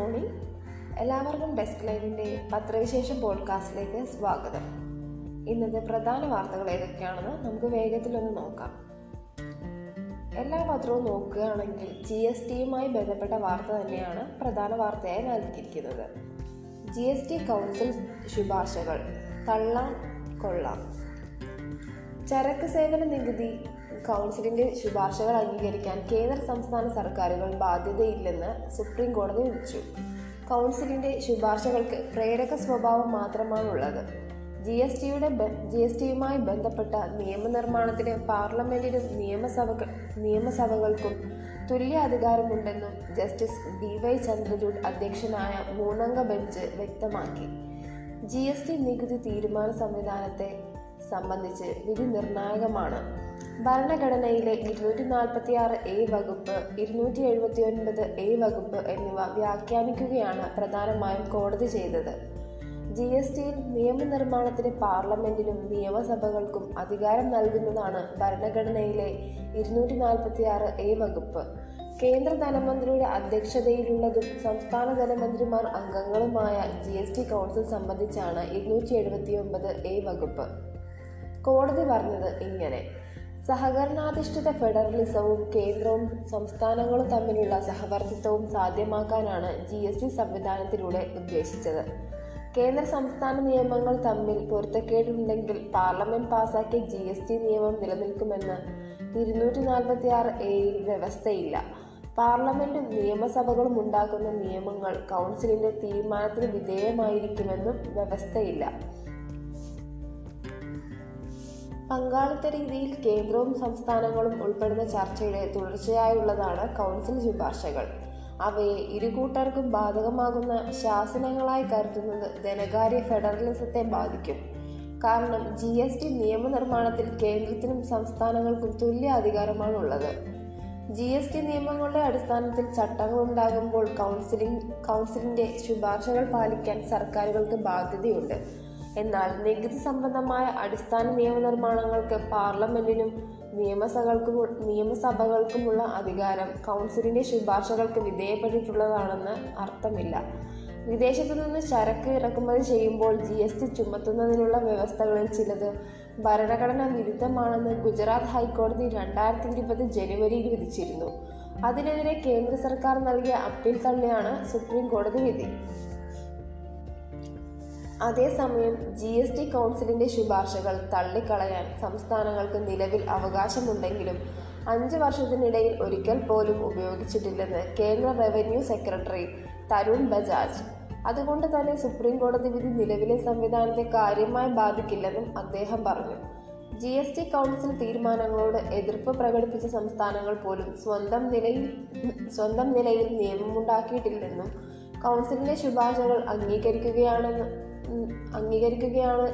Morning. എല്ലാവർക്കും desk ലൈവിൻ്റെ പത്രവിശേഷം പോഡ്കാസ്റ്റിലേക്ക് സ്വാഗതം. ഇന്നത്തെ പ്രധാന വാർത്തകൾ ഏതൊക്കെയാണെന്ന് നമുക്ക് വേഗത്തിലൊന്ന് നോക്കാം. എല്ലാ പത്രവും നോക്കുകയാണെങ്കിൽ GST യുമായി ബന്ധപ്പെട്ട വാർത്ത തന്നെയാണ് പ്രധാന വാർത്തയായി നൽകിയിരിക്കുന്നത്. GST കൗൺസിൽ ശുപാർശകൾ തള്ളാൻ കൊള്ളാം. ചരക്ക് സേവന നികുതി കൗൺസിലിൻ്റെ ശുപാർശകൾ അംഗീകരിക്കാൻ കേന്ദ്ര സംസ്ഥാന സർക്കാരുകൾ ബാധ്യതയില്ലെന്ന് സുപ്രീം കോടതി വിധിച്ചു. കൗൺസിലിൻ്റെ ശുപാർശകൾക്ക് പ്രേരക സ്വഭാവം മാത്രമാണുള്ളത്. ജി എസ് ടിയുമായി ബന്ധപ്പെട്ട നിയമനിർമ്മാണത്തിന് പാർലമെൻറ്റിനും നിയമസഭകൾക്കും തുല്യ അധികാരമുണ്ടെന്നും ജസ്റ്റിസ് DY ചന്ദ്രചൂഡ് അധ്യക്ഷനായ മൂന്നംഗ ബെഞ്ച് വ്യക്തമാക്കി. GST നികുതി തീരുമാന സംവിധാനത്തെ സംബന്ധിച്ച് വിധി നിർണായകമാണ്. ഭരണഘടനയിലെ 246A വകുപ്പ്, 279A വകുപ്പ് എന്നിവ വ്യാഖ്യാനിക്കുകയാണ് പ്രധാനമായും കോടതി ചെയ്തത്. GST യിൽ നിയമനിർമ്മാണത്തിന് പാർലമെൻറ്റിനും നിയമസഭകൾക്കും അധികാരം നൽകുന്നതാണ് ഭരണഘടനയിലെ 246A വകുപ്പ്. കേന്ദ്ര ധനമന്ത്രിയുടെ അധ്യക്ഷതയിലുള്ളതും സംസ്ഥാന ധനമന്ത്രിമാർ അംഗങ്ങളുമായ GST കൗൺസിൽ സംബന്ധിച്ചാണ് 279A വകുപ്പ്. കോടതി പറഞ്ഞത് ഇങ്ങനെ: സഹകരണാധിഷ്ഠിത ഫെഡറലിസവും കേന്ദ്രവും സംസ്ഥാനങ്ങളും തമ്മിലുള്ള സഹവർത്തിത്വവും സാധ്യമാക്കാനാണ് GST സംവിധാനത്തിലൂടെ ഉദ്ദേശിച്ചത്. കേന്ദ്ര സംസ്ഥാന നിയമങ്ങൾ തമ്മിൽ പൊരുത്തക്കേടുണ്ടെങ്കിൽ പാർലമെന്റ് പാസാക്കിയ GST നിയമം നിലനിൽക്കുമെന്ന് 246A യിൽ വ്യവസ്ഥയില്ല. പാർലമെന്റും നിയമസഭകളും ഉണ്ടാക്കുന്ന നിയമങ്ങൾ കൗൺസിലിന്റെ തീരുമാനത്തിന് വിധേയമായിരിക്കുമെന്നും വ്യവസ്ഥയില്ല. പങ്കാളിത്ത രീതിയിൽ കേന്ദ്രവും സംസ്ഥാനങ്ങളും ഉൾപ്പെടുന്ന ചർച്ചയുടെ തുടർച്ചയായുള്ളതാണ് കൗൺസിൽ ശുപാർശകൾ. അവയെ ഇരുകൂട്ടർക്കും ബാധകമാകുന്ന ശാസനങ്ങളായി കരുതുന്നത് ധനകാര്യ ഫെഡറലിസത്തെ ബാധിക്കും. കാരണം GST നിയമനിർമ്മാണത്തിൽ കേന്ദ്രത്തിനും സംസ്ഥാനങ്ങൾക്കും തുല്യ അധികാരമാണുള്ളത്. GST നിയമങ്ങളുടെ അടിസ്ഥാനത്തിൽ ചട്ടങ്ങൾ ഉണ്ടാകുമ്പോൾ കൗൺസിലിൻ്റെ ശുപാർശകൾ പാലിക്കാൻ സർക്കാരുകൾക്ക് ബാധ്യതയുണ്ട്. എന്നാൽ നികുതി സംബന്ധമായ അടിസ്ഥാന നിയമനിർമ്മാണങ്ങൾക്ക് പാർലമെന്റിനും നിയമസഭകൾക്കുമുള്ള അധികാരം കൗൺസിലിന്റെ ശുപാർശകൾക്ക് വിധേയപ്പെട്ടിട്ടുള്ളതാണെന്ന് അർത്ഥമില്ല. വിദേശത്തു നിന്ന് ചരക്ക് ഇറക്കുമതി ചെയ്യുമ്പോൾ GST ചുമത്തുന്നതിനുള്ള വ്യവസ്ഥകളിൽ ചിലത് ഭരണഘടന വിരുദ്ധമാണെന്ന് ഗുജറാത്ത് ഹൈക്കോടതി 2020 ജനുവരിയിൽ വിധിച്ചിരുന്നു. അതിനെതിരെ കേന്ദ്ര സർക്കാർ നൽകിയ അപ്പീൽ തള്ളിയാണ് സുപ്രീം കോടതി വിധി. അതേസമയം GST കൗൺസിലിൻ്റെ ശുപാർശകൾ തള്ളിക്കളയാൻ സംസ്ഥാനങ്ങൾക്ക് നിലവിൽ അവകാശമുണ്ടെങ്കിലും 5 വർഷത്തിനിടയിൽ ഒരിക്കൽ പോലും ഉപയോഗിച്ചിട്ടില്ലെന്ന് കേന്ദ്ര റവന്യൂ സെക്രട്ടറി തരുൺ ബജാജ്. അതുകൊണ്ട് തന്നെ സുപ്രീം കോടതി വിധി നിലവിലെ സംവിധാനത്തെ കാര്യമായി ബാധിക്കില്ലെന്നും അദ്ദേഹം പറഞ്ഞു. GST കൗൺസിൽ തീരുമാനങ്ങളോട് എതിർപ്പ് പ്രകടിപ്പിച്ച സംസ്ഥാനങ്ങൾ പോലും സ്വന്തം നിലയിൽ നിയമമുണ്ടാക്കിയിട്ടില്ലെന്നും കൗൺസിലിൻ്റെ ശുപാർശകൾ അംഗീകരിക്കുകയാണ്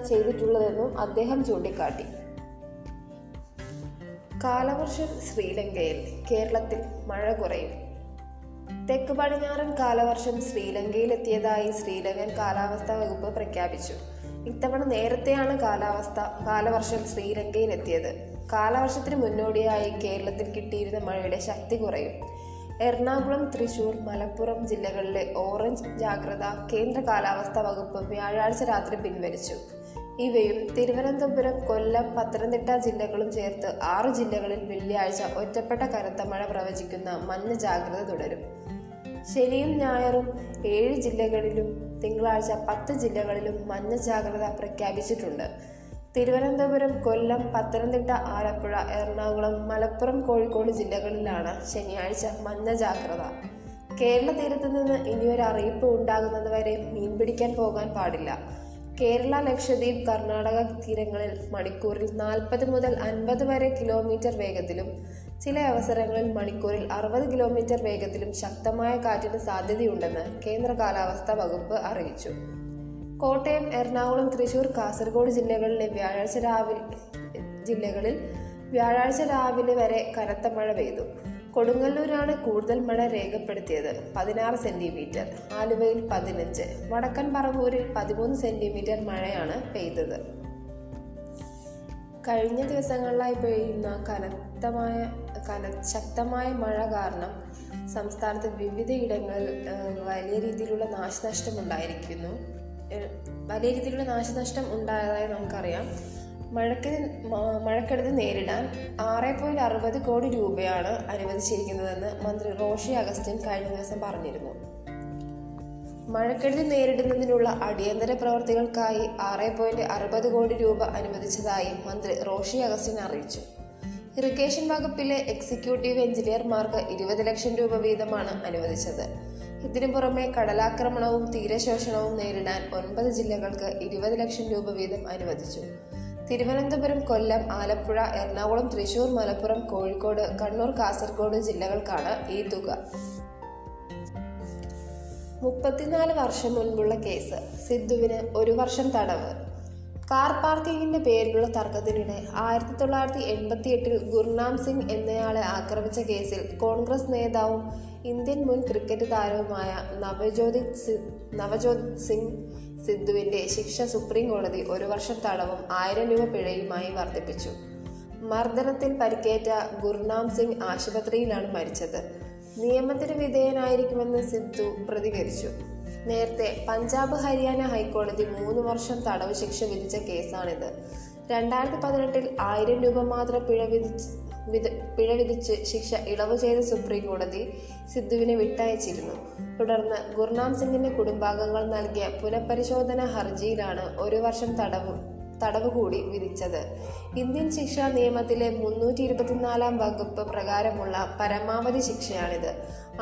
ചെയ്തിട്ടുള്ളതെന്നും അദ്ദേഹം ചൂണ്ടിക്കാട്ടി. കാലവർഷം ശ്രീലങ്കയിൽ, കേരളത്തിൽ മഴ കുറയും. തെക്ക് പടിഞ്ഞാറൻ കാലവർഷം ശ്രീലങ്കയിലെത്തിയതായി ശ്രീലങ്കൻ കാലാവസ്ഥാ വകുപ്പ് പ്രഖ്യാപിച്ചു. ഇത്തവണ നേരത്തെയാണ് കാലവർഷം ശ്രീലങ്കയിലെത്തിയത്. കാലവർഷത്തിന് മുന്നോടിയായി കേരളത്തിൽ കിട്ടിയിരുന്ന മഴയുടെ ശക്തി കുറയും. എറണാകുളം, തൃശ്ശൂർ, മലപ്പുറം ജില്ലകളിലെ ഓറഞ്ച് ജാഗ്രത കേന്ദ്ര കാലാവസ്ഥാ വകുപ്പ് വ്യാഴാഴ്ച രാത്രി പിൻവലിച്ചു. ഇവയും തിരുവനന്തപുരം, കൊല്ലം, പത്തനംതിട്ട ജില്ലകളും ചേർത്ത് 6 ജില്ലകളിൽ വെള്ളിയാഴ്ച ഒറ്റപ്പെട്ട കനത്ത മഴ പ്രവചിക്കുന്ന മഞ്ഞ ജാഗ്രത തുടരും. ശനിയും ഞായറും 7 ജില്ലകളിലും തിങ്കളാഴ്ച 10 ജില്ലകളിലും മഞ്ഞ ജാഗ്രത പ്രഖ്യാപിച്ചിട്ടുണ്ട്. തിരുവനന്തപുരം, കൊല്ലം, പത്തനംതിട്ട, ആലപ്പുഴ, എറണാകുളം, മലപ്പുറം, കോഴിക്കോട് ജില്ലകളിലാണ് ശനിയാഴ്ച മഞ്ഞ ജാഗ്രത. കേരള തീരത്തു നിന്ന് ഇനിയൊരു അറിയിപ്പ് ഉണ്ടാകുന്നതുവരെ മീൻ പിടിക്കാൻ പോകാൻ പാടില്ല. കേരള, ലക്ഷദ്വീപ്, കർണാടക തീരങ്ങളിൽ മണിക്കൂറിൽ 40 മുതൽ 50 വരെ കിലോമീറ്റർ വേഗത്തിലും ചില അവസരങ്ങളിൽ മണിക്കൂറിൽ 60 കിലോമീറ്റർ വേഗത്തിലും ശക്തമായ കാറ്റിന് സാധ്യതയുണ്ടെന്ന് കേന്ദ്ര കാലാവസ്ഥാ വകുപ്പ് അറിയിച്ചു. കോട്ടയം, എറണാകുളം, തൃശ്ശൂർ, കാസർഗോഡ് ജില്ലകളിലെ വ്യാഴാഴ്ച രാവിലെ വരെ കനത്ത മഴ പെയ്തു. കൊടുങ്ങല്ലൂരാണ് കൂടുതൽ മഴ രേഖപ്പെടുത്തിയത്, 16 സെന്റിമീറ്റർ, ആലുവയിൽ 15, വടക്കൻ പറവൂരിൽ 13 സെന്റിമീറ്റർ മഴയാണ് പെയ്തത്. കഴിഞ്ഞ ദിവസങ്ങളിലായി പെയ്യുന്ന ശക്തമായ മഴ കാരണം സംസ്ഥാനത്ത് വിവിധയിടങ്ങളിൽ വലിയ രീതിയിലുള്ള നാശനഷ്ടം ഉണ്ടായതായി നമുക്കറിയാം. മഴക്കെടുതി നേരിടാൻ 6.60 കോടി രൂപയാണ് അനുവദിച്ചിരിക്കുന്നതെന്ന് മന്ത്രി റോഷി അഗസ്റ്റിൻ കഴിഞ്ഞ ദിവസം പറഞ്ഞിരുന്നു. മഴക്കെടുതി നേരിടുന്നതിനുള്ള അടിയന്തര പ്രവർത്തികൾക്കായി 6.60 കോടി രൂപ അനുവദിച്ചതായി മന്ത്രി റോഷി അഗസ്റ്റിൻ അറിയിച്ചു. ഇറിഗേഷൻ വകുപ്പിലെ എക്സിക്യൂട്ടീവ് എഞ്ചിനീയർമാർക്ക് 20 ലക്ഷം രൂപ വീതമാണ് അനുവദിച്ചത്. ഇതിനു പുറമെ കടലാക്രമണവും തീരശോഷണവും നേരിടാൻ 9 ജില്ലകൾക്ക് 20 ലക്ഷം രൂപ വീതം അനുവദിച്ചു. തിരുവനന്തപുരം, കൊല്ലം, ആലപ്പുഴ, എറണാകുളം, തൃശൂർ, മലപ്പുറം, കോഴിക്കോട്, കണ്ണൂർ, കാസർഗോഡ് ജില്ലകൾക്കാണ് ഈ തുക. 34 വർഷം മുൻപുള്ള കേസ്. സിദ്ധുവിന് 1 വർഷം തടവ്. കാർ പാർക്കിങ്ങിന്റെ പേരിലുള്ള തർക്കത്തിനിടെ 1988 ഗുർനാം സിംഗ് എന്നയാളെ ആക്രമിച്ച കേസിൽ കോൺഗ്രസ് നേതാവും ഇന്ത്യൻ മുൻ ക്രിക്കറ്റ് താരവുമായ നവജോത് സിംഗ് സിദ്ധുവിന്റെ ശിക്ഷ സുപ്രീം കോടതി 1 വർഷം തടവും 1000 രൂപ പിഴയുമായി വർദ്ധിപ്പിച്ചു. മർദ്ദനത്തിൽ പരിക്കേറ്റ ഗുർനാം സിംഗ് ആശുപത്രിയിലാണ് മരിച്ചത്. നിയമത്തിന് വിധേയനായിരിക്കുമെന്ന് സിദ്ധു പ്രതികരിച്ചു. നേരത്തെ പഞ്ചാബ്, ഹരിയാന ഹൈക്കോടതി 3 വർഷം തടവ് ശിക്ഷ വിധിച്ച കേസാണിത്. 2018 1000 രൂപ മാത്രം പിഴ വിധിച്ച് ശിക്ഷ ഇളവ് ചെയ്ത സുപ്രീം കോടതി സിദ്ധുവിനെ വിട്ടയച്ചിരുന്നു. തുടർന്ന് ഗുർനാം സിംഗിന്റെ കുടുംബാംഗങ്ങൾ നൽകിയ പുനഃപരിശോധനാ ഹർജിയിലാണ് 1 വർഷം തടവ് കൂടി വിധിച്ചത്. ഇന്ത്യൻ ശിക്ഷാ നിയമത്തിലെ 324-ാം വകുപ്പ് പ്രകാരമുള്ള പരമാവധി ശിക്ഷയാണിത്.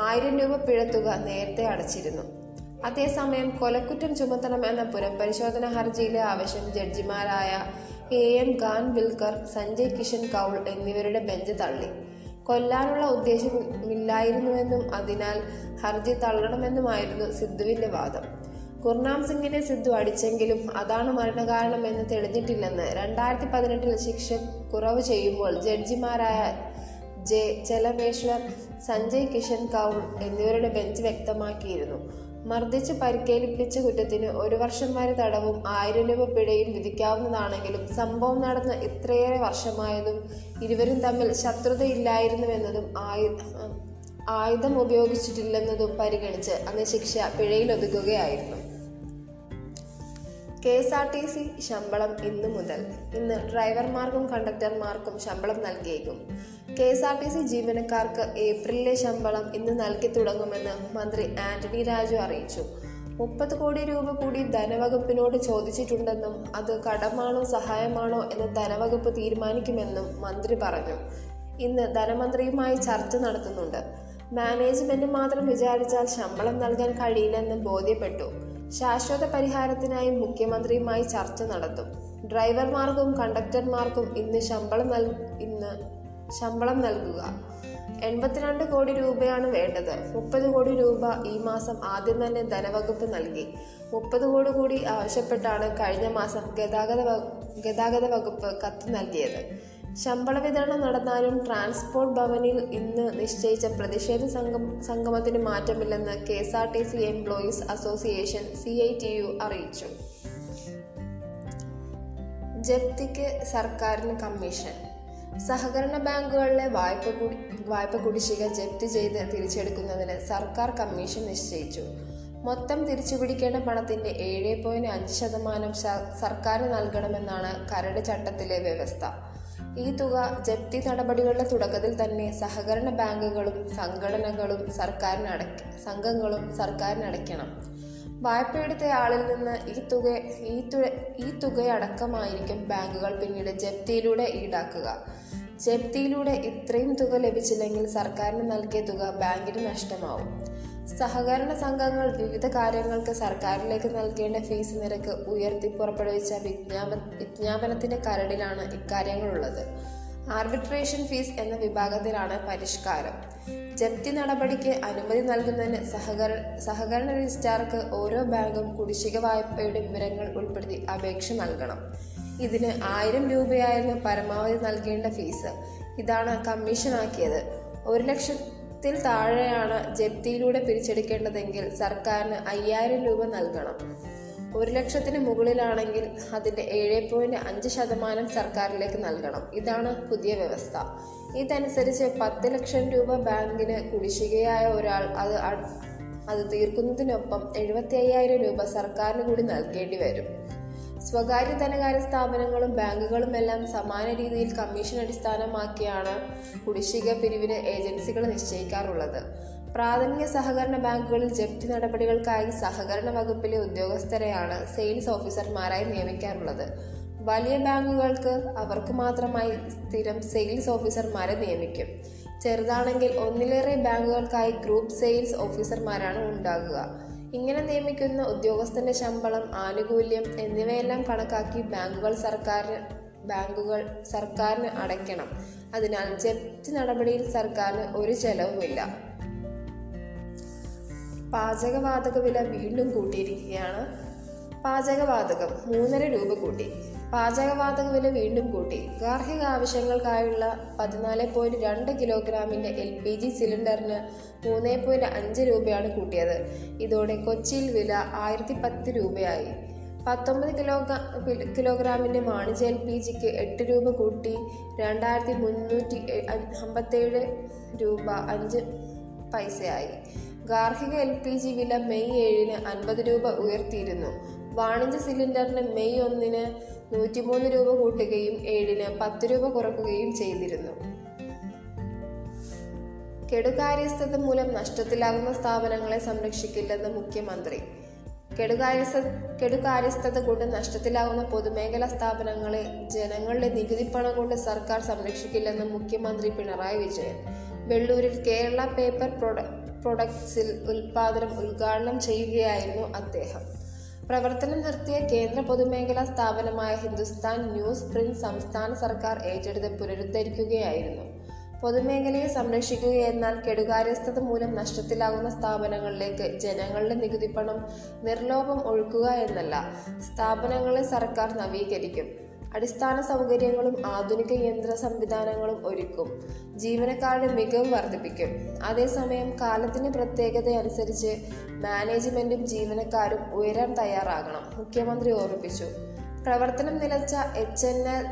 1000 രൂപ പിഴത്തുക നേരത്തെ അടച്ചിരുന്നു. അതേസമയം കൊലക്കുറ്റം ചുമത്തണമെന്ന പുനഃപരിശോധന ഹർജിയിലെ ആവശ്യം ജഡ്ജിമാരായ AM ഖാൻവിൽക്കർ, സഞ്ജയ് കിഷൻ കൗൾ എന്നിവരുടെ ബെഞ്ച് തള്ളി. കൊല്ലാനുള്ള ഉദ്ദേശമില്ലായിരുന്നുവെന്നും അതിനാൽ ഹർജി തള്ളണമെന്നുമായിരുന്നു സിദ്ധുവിന്റെ വാദം. ഗുർനാം സിംഗിനെ സിദ്ധു അടിച്ചെങ്കിലും അതാണ് മരണകാരണമെന്ന് തെളിഞ്ഞിട്ടില്ലെന്ന് 2018 ശിക്ഷ കുറവ് ചെയ്യുമ്പോൾ ജഡ്ജിമാരായ ജെ ചെലമേശ്വർ, സഞ്ജയ് കിഷൻ കൗൾ എന്നിവരുടെ ബെഞ്ച് വ്യക്തമാക്കിയിരുന്നു. മർദ്ദിച്ച് പരിക്കേൽപ്പിച്ച കുറ്റത്തിന് 1 വർഷം വരെ തടവും 1000 രൂപ പിഴയും വിധിക്കാവുന്നതാണെങ്കിലും സംഭവം നടന്ന ഇത്രയേറെ വർഷമായതും ഇരുവരും തമ്മിൽ ശത്രുതയില്ലായിരുന്നുവെന്നതും ആയുധം ഉപയോഗിച്ചിട്ടില്ലെന്നതും പരിഗണിച്ച് അന്ന് ശിക്ഷ പിഴയിലൊതുക്കുകയായിരുന്നു. KSRTC ശമ്പളം ഇന്നു മുതൽ. ഇന്ന് ഡ്രൈവർമാർക്കും കണ്ടക്ടർമാർക്കും ശമ്പളം നൽകിയേക്കും. KSRTC ജീവനക്കാർക്ക് ഏപ്രിലിലെ ശമ്പളം ഇന്ന് നൽകി തുടങ്ങുമെന്ന് മന്ത്രി ആന്റണി രാജു അറിയിച്ചു. 30 കോടി രൂപ കൂടി ധനവകുപ്പിനോട് ചോദിച്ചിട്ടുണ്ടെന്നും അത് കടമാണോ സഹായമാണോ എന്ന് ധനവകുപ്പ് തീരുമാനിക്കുമെന്നും മന്ത്രി പറഞ്ഞു. ഇന്ന് ധനമന്ത്രിയുമായി ചർച്ച നടത്തുന്നുണ്ട്. മാനേജ്മെന്റ് മാത്രം വിചാരിച്ചാൽ ശമ്പളം നൽകാൻ കഴിയില്ലെന്ന് ബോധ്യപ്പെട്ടു. ശാശ്വത പരിഹാരത്തിനായി മുഖ്യമന്ത്രിയുമായി ചർച്ച നടത്തും. ഡ്രൈവർമാർക്കും കണ്ടക്ടർമാർക്കും ഇന്ന് ശമ്പളം നൽകുക. 82 കോടി രൂപയാണ് വേണ്ടത്. 30 കോടി രൂപ ഈ മാസം ആദ്യം തന്നെ ധനവകുപ്പ് നൽകി. 30 കോടി കൂടി ആവശ്യപ്പെട്ടാണ് കഴിഞ്ഞ മാസം ഗതാഗത വകുപ്പ് കത്ത് നൽകിയത്. ശമ്പള വിതരണം നടത്താനും ട്രാൻസ്പോർട്ട് ഭവനിൽ ഇന്ന് നിശ്ചയിച്ച പ്രതിഷേധ സംഗമത്തിന് മാറ്റമില്ലെന്ന് KSRTC എംപ്ലോയീസ് അസോസിയേഷൻ CITU അറിയിച്ചു. ജപ്തിക്ക് സർക്കാരിന് കമ്മീഷൻ. സഹകരണ ബാങ്കുകളിലെ വായ്പ കുടിശ്ശിക ജപ്തി ചെയ്ത് തിരിച്ചെടുക്കുന്നതിന് സർക്കാർ കമ്മീഷൻ നിശ്ചയിച്ചു. മൊത്തം തിരിച്ചുപിടിക്കേണ്ട പണത്തിന്റെ 7.5% സർക്കാരിന് നൽകണമെന്നാണ് കരട് ചട്ടത്തിലെ വ്യവസ്ഥ. ഈ തുക ജപ്തി നടപടികളുടെ തുടക്കത്തിൽ തന്നെ സഹകരണ ബാങ്കുകളും സംഘങ്ങളും സർക്കാരിനടയ്ക്കണം. വായ്പയെടുത്ത ആളിൽ നിന്ന് ഈ തുകയടക്കമായിരിക്കും ബാങ്കുകൾ പിന്നീട് ജപ്തിയിലൂടെ ഈടാക്കുക. ജപ്തിയിലൂടെ ഇത്രയും തുക ലഭിച്ചില്ലെങ്കിൽ സർക്കാരിന് നൽകിയ തുക ബാങ്കിന് നഷ്ടമാവും. സഹകരണ സംഘങ്ങൾ വിവിധ കാര്യങ്ങൾക്ക് സർക്കാരിലേക്ക് നൽകേണ്ട ഫീസ് നിരക്ക് ഉയർത്തി പുറപ്പെടുവിച്ച വിജ്ഞാപനത്തിന്റെ കരടിലാണ് ഇക്കാര്യങ്ങളുള്ളത്. ആർബിട്രേഷൻ ഫീസ് എന്ന വിഭാഗത്തിലാണ് പരിഷ്കാരം. ജപ്തി നടപടിക്ക് അനുമതി നൽകുന്നതിന് സഹകരണ രജിസ്ട്രാർക്ക് ഓരോ ബാങ്കും കുടിശ്ശിക വായ്പയുടെ വിവരങ്ങൾ ഉൾപ്പെടുത്തി അപേക്ഷ നൽകണം. ഇതിന് 1000 രൂപയായിരുന്നു പരമാവധി നൽകേണ്ട ഫീസ്. ഇതാണ് കമ്മീഷനാക്കിയത്. 1 ലക്ഷത്തിൽ താഴെയാണ് ജപ്തിയിലൂടെ പിരിച്ചെടുക്കേണ്ടതെങ്കിൽ സർക്കാരിന് 5000 രൂപ നൽകണം. 1 ലക്ഷത്തിന് മുകളിലാണെങ്കിൽ അതിൻ്റെ 7.5% സർക്കാരിലേക്ക് നൽകണം. ഇതാണ് പുതിയ വ്യവസ്ഥ. ഇതനുസരിച്ച് 10 ലക്ഷം രൂപ ബാങ്കിന് കുടിശ്ശികയായ ഒരാൾ അത് തീർക്കുന്നതിനൊപ്പം 75,000 രൂപ സർക്കാരിന് കൂടി നൽകേണ്ടി വരും. സ്വകാര്യ ധനകാര്യ സ്ഥാപനങ്ങളും ബാങ്കുകളും എല്ലാം സമാന രീതിയിൽ കമ്മീഷൻ അടിസ്ഥാനമാക്കിയാണ് കുടിശ്ശിക പിരിവിന് ഏജൻസികൾ നിശ്ചയിക്കാറുള്ളത്. പ്രാഥമിക സഹകരണ ബാങ്കുകളിൽ ജപ്തി നടപടികൾക്കായി സഹകരണ വകുപ്പിലെ ഉദ്യോഗസ്ഥരെയാണ് സെയിൽസ് ഓഫീസർമാരായി നിയമിക്കാറുള്ളത്. വലിയ ബാങ്കുകൾക്ക് അവർക്ക് മാത്രമായി സ്ഥിരം സെയിൽസ് ഓഫീസർമാരെ നിയമിക്കും. ചെറുതാണെങ്കിൽ ഒന്നിലേറെ ബാങ്കുകൾക്കായി ഗ്രൂപ്പ് സെയിൽസ് ഓഫീസർമാരാണ് ഉണ്ടാകുക. ഇങ്ങനെ നിയമിക്കുന്ന ഉദ്യോഗസ്ഥന്റെ ശമ്പളം, ആനുകൂല്യം എന്നിവയെല്ലാം കണക്കാക്കി ബാങ്കുകൾ സർക്കാരിന് അടയ്ക്കണം. അതിനാൽ ജപ്തി നടപടിയിൽ സർക്കാരിന് ഒരു ചെലവുമില്ല. പാചകവാതക വില വീണ്ടും കൂട്ടിയിരിക്കുകയാണ്. പാചകവാതകം 3.5 രൂപ കൂട്ടി. പാചകവാതക വില വീണ്ടും കൂട്ടി. ഗാർഹിക ആവശ്യങ്ങൾക്കായുള്ള 14.2 കിലോഗ്രാമിൻ്റെ LPG സിലിണ്ടറിന് 3.5 രൂപയാണ് കൂട്ടിയത്. ഇതോടെ കൊച്ചിയിൽ വില 1010 രൂപയായി. 19 കിലോഗ്രാമിൻ്റെ വാണിജ്യ LPGക്ക് 8 രൂപ കൂട്ടി 2357.05 രൂപ ഗാർഹിക LPG വില മെയ് 7-ന് 50 രൂപ ഉയർത്തിയിരുന്നു. വാണിജ്യ സിലിണ്ടറിന് മെയ് 1-ന് 103 രൂപ കൂട്ടുകയും 7-ന് 10 രൂപ കുറക്കുകയും ചെയ്തിരുന്നു. കെടുകാര്യസ്ഥത മൂലം നഷ്ടത്തിലാകുന്ന സ്ഥാപനങ്ങളെ സംരക്ഷിക്കില്ലെന്ന് മുഖ്യമന്ത്രി. കെടുകാര്യസ്ഥത കൊണ്ട് നഷ്ടത്തിലാകുന്ന പൊതുമേഖലാ സ്ഥാപനങ്ങളെ ജനങ്ങളുടെ നികുതിപ്പണം കൊണ്ട് സർക്കാർ സംരക്ഷിക്കില്ലെന്ന് മുഖ്യമന്ത്രി പിണറായി വിജയൻ. വെള്ളൂരിൽ കേരള പേപ്പർ പ്രൊഡക്ട്സിൽ ഉൽപാദനം ഉദ്ഘാടനം ചെയ്യുകയായിരുന്നു അദ്ദേഹം. പ്രവർത്തനം നിർത്തിയ കേന്ദ്ര പൊതുമേഖലാ സ്ഥാപനമായ ഹിന്ദുസ്ഥാൻ ന്യൂസ് പ്രിന്റ് സംസ്ഥാന സർക്കാർ ഏറ്റെടുത്ത് പുനരുദ്ധരിക്കുകയായിരുന്നു. പൊതുമേഖലയെ സംരക്ഷിക്കുക എന്നാൽ കെടുകാര്യസ്ഥത മൂലം നഷ്ടത്തിലാകുന്ന സ്ഥാപനങ്ങളിലേക്ക് ജനങ്ങളുടെ നികുതിപ്പണം നിർലോഭം ഒഴുക്കുക എന്നല്ല. സ്ഥാപനങ്ങളെ സർക്കാർ നവീകരിക്കും, അടിസ്ഥാന സൗകര്യങ്ങളും ആധുനിക യന്ത്ര സംവിധാനങ്ങളും ഒരുക്കും, ജീവനക്കാരുടെ മികവ് വർദ്ധിപ്പിക്കും. അതേസമയം കാലത്തിന് പ്രത്യേകതയനുസരിച്ച് മാനേജ്മെന്റും ജീവനക്കാരും ഉയരാൻ തയ്യാറാകണം, മുഖ്യമന്ത്രി ഓർമ്മിപ്പിച്ചു. പ്രവർത്തനം നിലച്ച HNL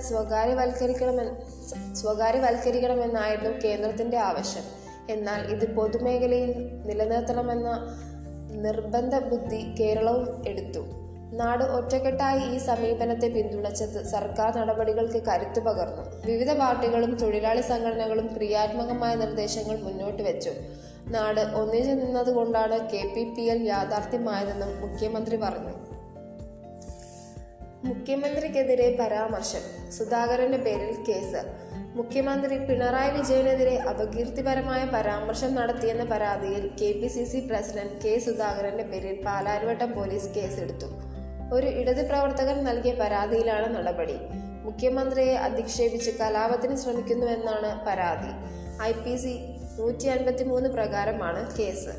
സ്വകാര്യവൽക്കരിക്കണമെന്നായിരുന്നു കേന്ദ്രത്തിന്റെ ആവശ്യം. എന്നാൽ ഇത് പൊതുമേഖലയിൽ നിലനിർത്തണമെന്ന നിർബന്ധ ബുദ്ധി കേരളവും എടുത്തു. നാട് ഒറ്റക്കെട്ടായി ഈ സമീപനത്തെ പിന്തുണച്ചത് സർക്കാർ നടപടികൾക്ക് കരുത്തു പകർന്നു. വിവിധ പാർട്ടികളും തൊഴിലാളി സംഘടനകളും ക്രിയാത്മകമായ നിർദ്ദേശങ്ങൾ മുന്നോട്ട് വെച്ചു. നാട് ഒന്നിച്ചു നിന്നതുകൊണ്ടാണ് KPPL യാഥാർത്ഥ്യമായതെന്നും മുഖ്യമന്ത്രി പറഞ്ഞു. മുഖ്യമന്ത്രിക്കെതിരെ പരാമർശം, സുധാകരന്റെ പേരിൽ കേസ്. മുഖ്യമന്ത്രി പിണറായി വിജയനെതിരെ അപകീർത്തിപരമായ പരാമർശം നടത്തിയെന്ന പരാതിയിൽ KPCC പ്രസിഡന്റ് കെ സുധാകരന്റെ പേരിൽ പാലാരിവട്ടം പോലീസ് കേസെടുത്തു. ഒരു ഇടത് പ്രവർത്തകൻ നൽകിയ പരാതിയിലാണ് നടപടി. മുഖ്യമന്ത്രിയെ അധിക്ഷേപിച്ച് കലാപത്തിന് ശ്രമിക്കുന്നുവെന്നാണ് പരാതി. IPC 153 പ്രകാരമാണ് കേസ്.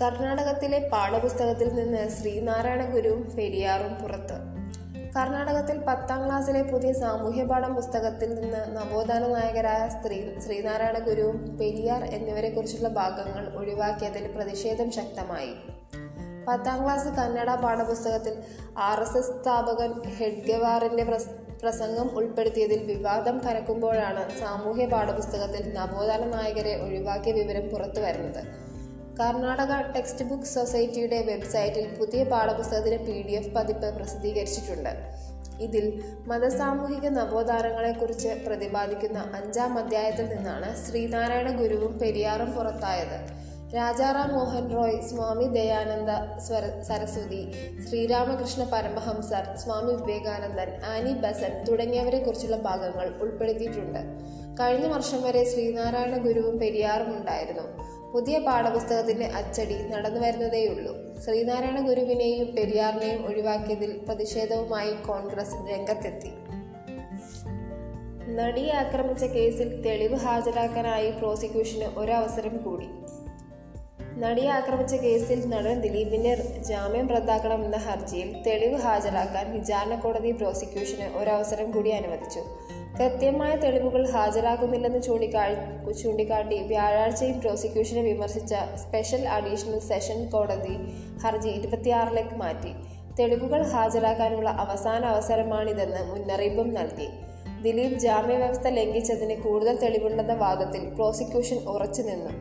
കർണാടകത്തിലെ പാഠപുസ്തകത്തിൽ നിന്ന് ശ്രീനാരായണ ഗുരുവും പെരിയാറും പുറത്ത്. കർണാടകത്തിൽ 10ാം ക്ലാസ്സിലെ പുതിയ സാമൂഹ്യപാഠം പുസ്തകത്തിൽ നിന്ന് നവോത്ഥാന നായകരായ ശ്രീനാരായണ ഗുരുവും പെരിയാർ എന്നിവരെക്കുറിച്ചുള്ള ഭാഗങ്ങൾ ഒഴിവാക്കിയതിൽ പ്രതിഷേധം ശക്തമായി. 10ാം ക്ലാസ് കന്നഡ പാഠപുസ്തകത്തിൽ RSS സ്ഥാപകൻ ഹെഡ്ഗവാറിന്റെ പ്രസംഗം ഉൾപ്പെടുത്തിയതിൽ വിവാദം കനക്കുമ്പോഴാണ് സാമൂഹ്യ പാഠപുസ്തകത്തിൽ നവോത്ഥാന നായകരെ ഒഴിവാക്കിയ വിവരം പുറത്തു വരുന്നത്. കർണാടക ടെക്സ്റ്റ് ബുക്ക് സൊസൈറ്റിയുടെ വെബ്സൈറ്റിൽ പുതിയ പാഠപുസ്തകത്തിന്റെ PDF പതിപ്പ് പ്രസിദ്ധീകരിച്ചിട്ടുണ്ട്. ഇതിൽ മതസാമൂഹിക നവോത്ഥാനങ്ങളെക്കുറിച്ച് പ്രതിപാദിക്കുന്ന 5-ാം അധ്യായത്തിൽ നിന്നാണ് ശ്രീനാരായണ ഗുരുവും പെരിയാറും പുറത്തായത്. രാജാറാം മോഹൻ റോയ്, സ്വാമി ദയാനന്ദ സരസ്വതി, ശ്രീരാമകൃഷ്ണ പരമഹംസർ, സ്വാമി വിവേകാനന്ദൻ, ആനി ബസന്റ് തുടങ്ങിയവരെ കുറിച്ചുള്ള ഭാഗങ്ങൾ ഉൾപ്പെടുത്തിയിട്ടുണ്ട്. കഴിഞ്ഞ വർഷം വരെ ശ്രീനാരായണ ഗുരുവും പെരിയാറും ഉണ്ടായിരുന്നു. പുതിയ പാഠപുസ്തകത്തിന്റെ അച്ചടി നടന്നുവരുന്നതേയുള്ളൂ. ശ്രീനാരായണ ഗുരുവിനെയും പെരിയാറിനെയും ഒഴിവാക്കിയതിൽ പ്രതിഷേധവുമായി കോൺഗ്രസ് രംഗത്തെത്തി. നടിയെ ആക്രമിച്ച കേസിൽ തെളിവ് ഹാജരാക്കാനായി പ്രോസിക്യൂഷന് ഒരവസരം കൂടി. നടിയെ ആക്രമിച്ച കേസിൽ നടൻ ദിലീപിന്റെ ജാമ്യം റദ്ദാക്കണമെന്ന ഹർജിയിൽ തെളിവ് ഹാജരാക്കാൻ വിചാരണ കോടതി പ്രോസിക്യൂഷന് ഒരവസരം കൂടി അനുവദിച്ചു. കൃത്യമായ തെളിവുകൾ ഹാജരാക്കുന്നില്ലെന്ന് ചൂണ്ടിക്കാട്ടി വ്യാഴാഴ്ചയും പ്രോസിക്യൂഷനെ വിമർശിച്ച സ്പെഷ്യൽ അഡീഷണൽ സെഷൻ കോടതി ഹർജി 26-ലേക്ക് മാറ്റി. തെളിവുകൾ ഹാജരാക്കാനുള്ള അവസാന അവസരമാണിതെന്ന് മുന്നറിയിപ്പും നൽകി. ദിലീപ് ജാമ്യവ്യവസ്ഥ ലംഘിച്ചതിന് കൂടുതൽ തെളിവുണ്ടെന്ന വാദത്തിൽ പ്രോസിക്യൂഷൻ ഉറച്ചുനിന്നു.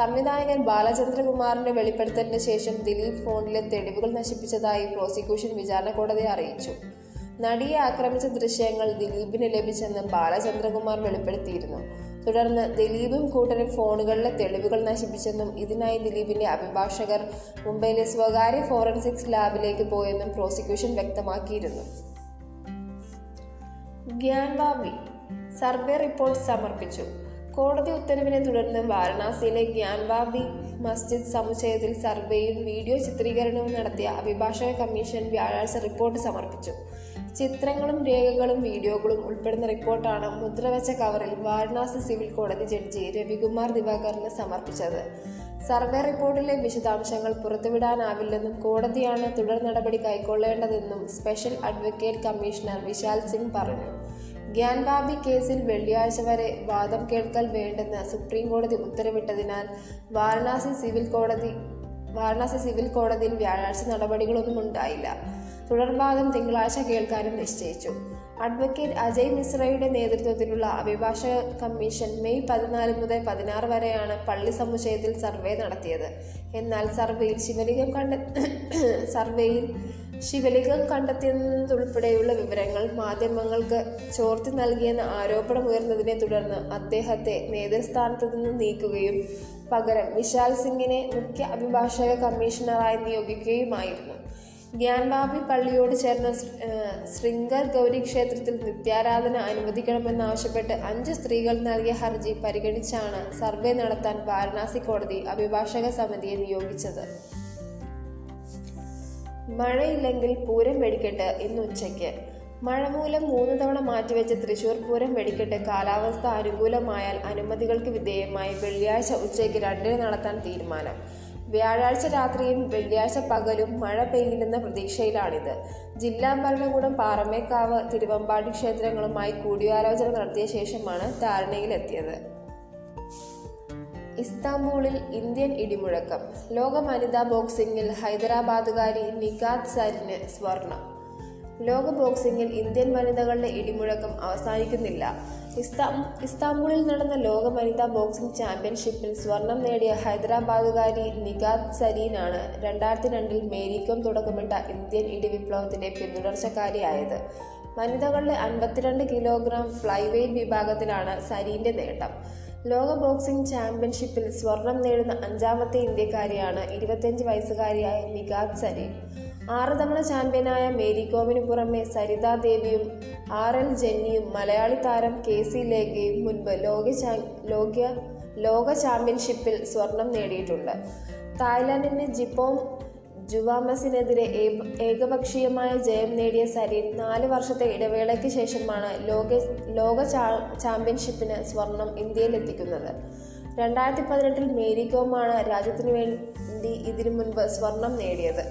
സംവിധായകൻ ബാലചന്ദ്രകുമാറിന്റെ വെളിപ്പെടുത്തലിന് ശേഷം ദിലീപ് ഫോണിലെ തെളിവുകൾ നശിപ്പിച്ചതായി പ്രോസിക്യൂഷൻ വിചാരണ കോടതിയെ അറിയിച്ചു. നടിയെ ആക്രമിച്ച ദൃശ്യങ്ങൾ ദിലീപിന് ലഭിച്ചെന്ന് ബാലചന്ദ്രകുമാർ വെളിപ്പെടുത്തിയിരുന്നു. തുടർന്ന് ദിലീപും കൂട്ടരും ഫോണുകളിലെ തെളിവുകൾ നശിപ്പിച്ചെന്നും ഇതിനായി ദിലീപിന്റെ അഭിഭാഷകർ മുംബൈയിലെ സ്വകാര്യ ഫോറൻസിക്സ് ലാബിലേക്ക് പോയെന്നും പ്രോസിക്യൂഷൻ വ്യക്തമാക്കിയിരുന്നു. ഗ്യാൻവാപി സർവേ റിപ്പോർട്ട് സമർപ്പിച്ചു. കോടതി ഉത്തരവിനെ തുടർന്ന് വാരണാസിയിലെ ഗ്യാൻവാപി മസ്ജിദ് സമുച്ചയത്തിൽ സർവേയും വീഡിയോ ചിത്രീകരണവും നടത്തിയ അഭിഭാഷക കമ്മീഷൻ വ്യാഴാഴ്ച റിപ്പോർട്ട് സമർപ്പിച്ചു. ചിത്രങ്ങളും രേഖകളും വീഡിയോകളും ഉൾപ്പെടുന്ന റിപ്പോർട്ടാണ് മുദ്രവച്ച കവറിൽ വാരണാസി സിവിൽ കോടതി ജഡ്ജി രവികുമാർ ദിവാകറിന് സമർപ്പിച്ചത്. സർവേ റിപ്പോർട്ടിലെ വിശദാംശങ്ങൾ പുറത്തുവിടാനാവില്ലെന്നും കോടതിയാണ് തുടർ നടപടി കൈക്കൊള്ളേണ്ടതെന്നും special advocate commissioner Vishal Singh പറഞ്ഞു. ഗ്യാൻവാപി കേസിൽ വെള്ളിയാഴ്ച വരെ വാദം കേൾക്കൽ വേണ്ടെന്ന് സുപ്രീം കോടതി ഉത്തരവിട്ടതിനാൽ വാരണാസി സിവിൽ കോടതിയിൽ വ്യാഴാഴ്ച നടപടികളൊന്നും ഉണ്ടായില്ല. തുടർവാദം തിങ്കളാഴ്ച കേൾക്കാനും നിശ്ചയിച്ചു. അഡ്വക്കേറ്റ് അജയ് മിശ്രയുടെ നേതൃത്വത്തിലുള്ള അഭിഭാഷക കമ്മീഷൻ മെയ് 14 മുതൽ 16 വരെയാണ് പള്ളി സമുച്ചയത്തിൽ സർവേ നടത്തിയത്. എന്നാൽ സർവേയിൽ ശിവലിംഗം കണ്ടെത്തിയെന്നതുൾപ്പെടെയുള്ള വിവരങ്ങൾ മാധ്യമങ്ങൾക്ക് ചോർത്തി നൽകിയെന്ന ആരോപണമുയർന്നതിനെ തുടർന്ന് അദ്ദേഹത്തെ നേതൃസ്ഥാനത്ത് നിന്ന് നീക്കുകയും പകരം വിശാൽ സിംഗിനെ മുഖ്യ അഭിഭാഷക കമ്മീഷണറായി നിയോഗിക്കുകയുമായിരുന്നു. ഗ്യാൻവാപി പള്ളിയോട് ചേർന്ന ശൃംഗർ ഗൗരി ക്ഷേത്രത്തിൽ നിത്യാരാധന അനുവദിക്കണമെന്നാവശ്യപ്പെട്ട് 5 സ്ത്രീകൾ നൽകിയ ഹർജി പരിഗണിച്ചാണ് സർവേ നടത്താൻ വാരണാസി കോടതി അഭിഭാഷക സമിതിയെ നിയോഗിച്ചത്. മഴയില്ലെങ്കിൽ പൂരം വെടിക്കെട്ട് ഇന്ന് ഉച്ചയ്ക്ക്. മഴ മൂലം 3 തവണ മാറ്റിവെച്ച തൃശ്ശൂർ പൂരം വെടിക്കെട്ട് കാലാവസ്ഥ അനുകൂലമായാൽ അനുമതികൾക്ക് വിധേയമായി വെള്ളിയാഴ്ച ഉച്ചയ്ക്ക് 2-ന് നടത്താൻ തീരുമാനം. വ്യാഴാഴ്ച രാത്രിയും വെള്ളിയാഴ്ച പകലും മഴ പെയ്യില്ലെന്ന പ്രതീക്ഷയിലാണിത്. ജില്ലാ ഭരണകൂടം പാറമേക്കാവ്, തിരുവമ്പാടി ക്ഷേത്രങ്ങളുമായി കൂടിയാലോചന നടത്തിയ ശേഷമാണ് ധാരണയിലെത്തിയത്. ഇസ്താംബൂളിൽ ഇന്ത്യൻ ഇടിമുഴക്കം. ലോക വനിതാ ബോക്സിംഗിൽ ഹൈദരാബാദുകാരി നിഖാത് സരീന് സ്വർണം. ലോക ബോക്സിംഗിൽ ഇന്ത്യൻ വനിതകളുടെ ഇടിമുഴക്കം അവസാനിക്കുന്നില്ല. ഇസ്താംബൂളിൽ നടന്ന ലോക വനിതാ ബോക്സിംഗ് ചാമ്പ്യൻഷിപ്പിൽ സ്വർണം നേടിയ ഹൈദരാബാദുകാരി നിഖാത് സരീനാണ് 2002-ൽ മേരിക്കോം തുടക്കമിട്ട ഇന്ത്യൻ ഇടിവിപ്ലവത്തിന്റെ പിന്തുടർച്ചക്കാരിയായത്. വനിതകളുടെ 52 കിലോഗ്രാം ഫ്ലൈവെയ്റ്റ് വിഭാഗത്തിലാണ് സരീന്റെ നേട്ടം. ലോക ബോക്സിംഗ് ചാമ്പ്യൻഷിപ്പിൽ സ്വർണം നേടുന്ന 5-മത്തെ ഇന്ത്യക്കാരിയാണ് 25 വയസ്സുകാരിയായ നിഖാത് സരീൻ. 6 തവണ ചാമ്പ്യനായ മേരിക്കോമിനു പുറമെ സരിതാ ദേവിയും ആർ ജെന്നിയും മലയാളി താരം കെ സി സിയും മുൻപ് ലോക ചാമ്പ്യൻഷിപ്പിൽ സ്വർണം നേടിയിട്ടുണ്ട്. തായ്ലാന്റിന് ജിപ്പോം ജുവമസിനെതിരെ ഏകപക്ഷീയമായ ജയം നേടിയ സരീൻ 4 വർഷത്തെ ഇടവേളയ്ക്ക് ശേഷമാണ് ലോക ചാമ്പ്യൻഷിപ്പിന് സ്വർണം ഇന്ത്യയിലെത്തിക്കുന്നത്. 2018-ൽ മേരിക്കോമാണ് രാജ്യത്തിനു വേണ്ടി ഇതിനു മുൻപ് സ്വർണം നേടിയത്.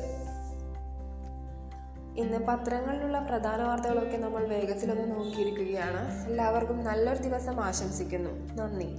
ഇന്ന് പത്രങ്ങളിലുള്ള പ്രധാന വാർത്തകളൊക്കെ നമ്മൾ വേഗത്തിലൊന്ന് നോക്കിയിരിക്കുകയാണ്. എല്ലാവർക്കും നല്ലൊരു ദിവസം ആശംസിക്കുന്നു. നന്ദി.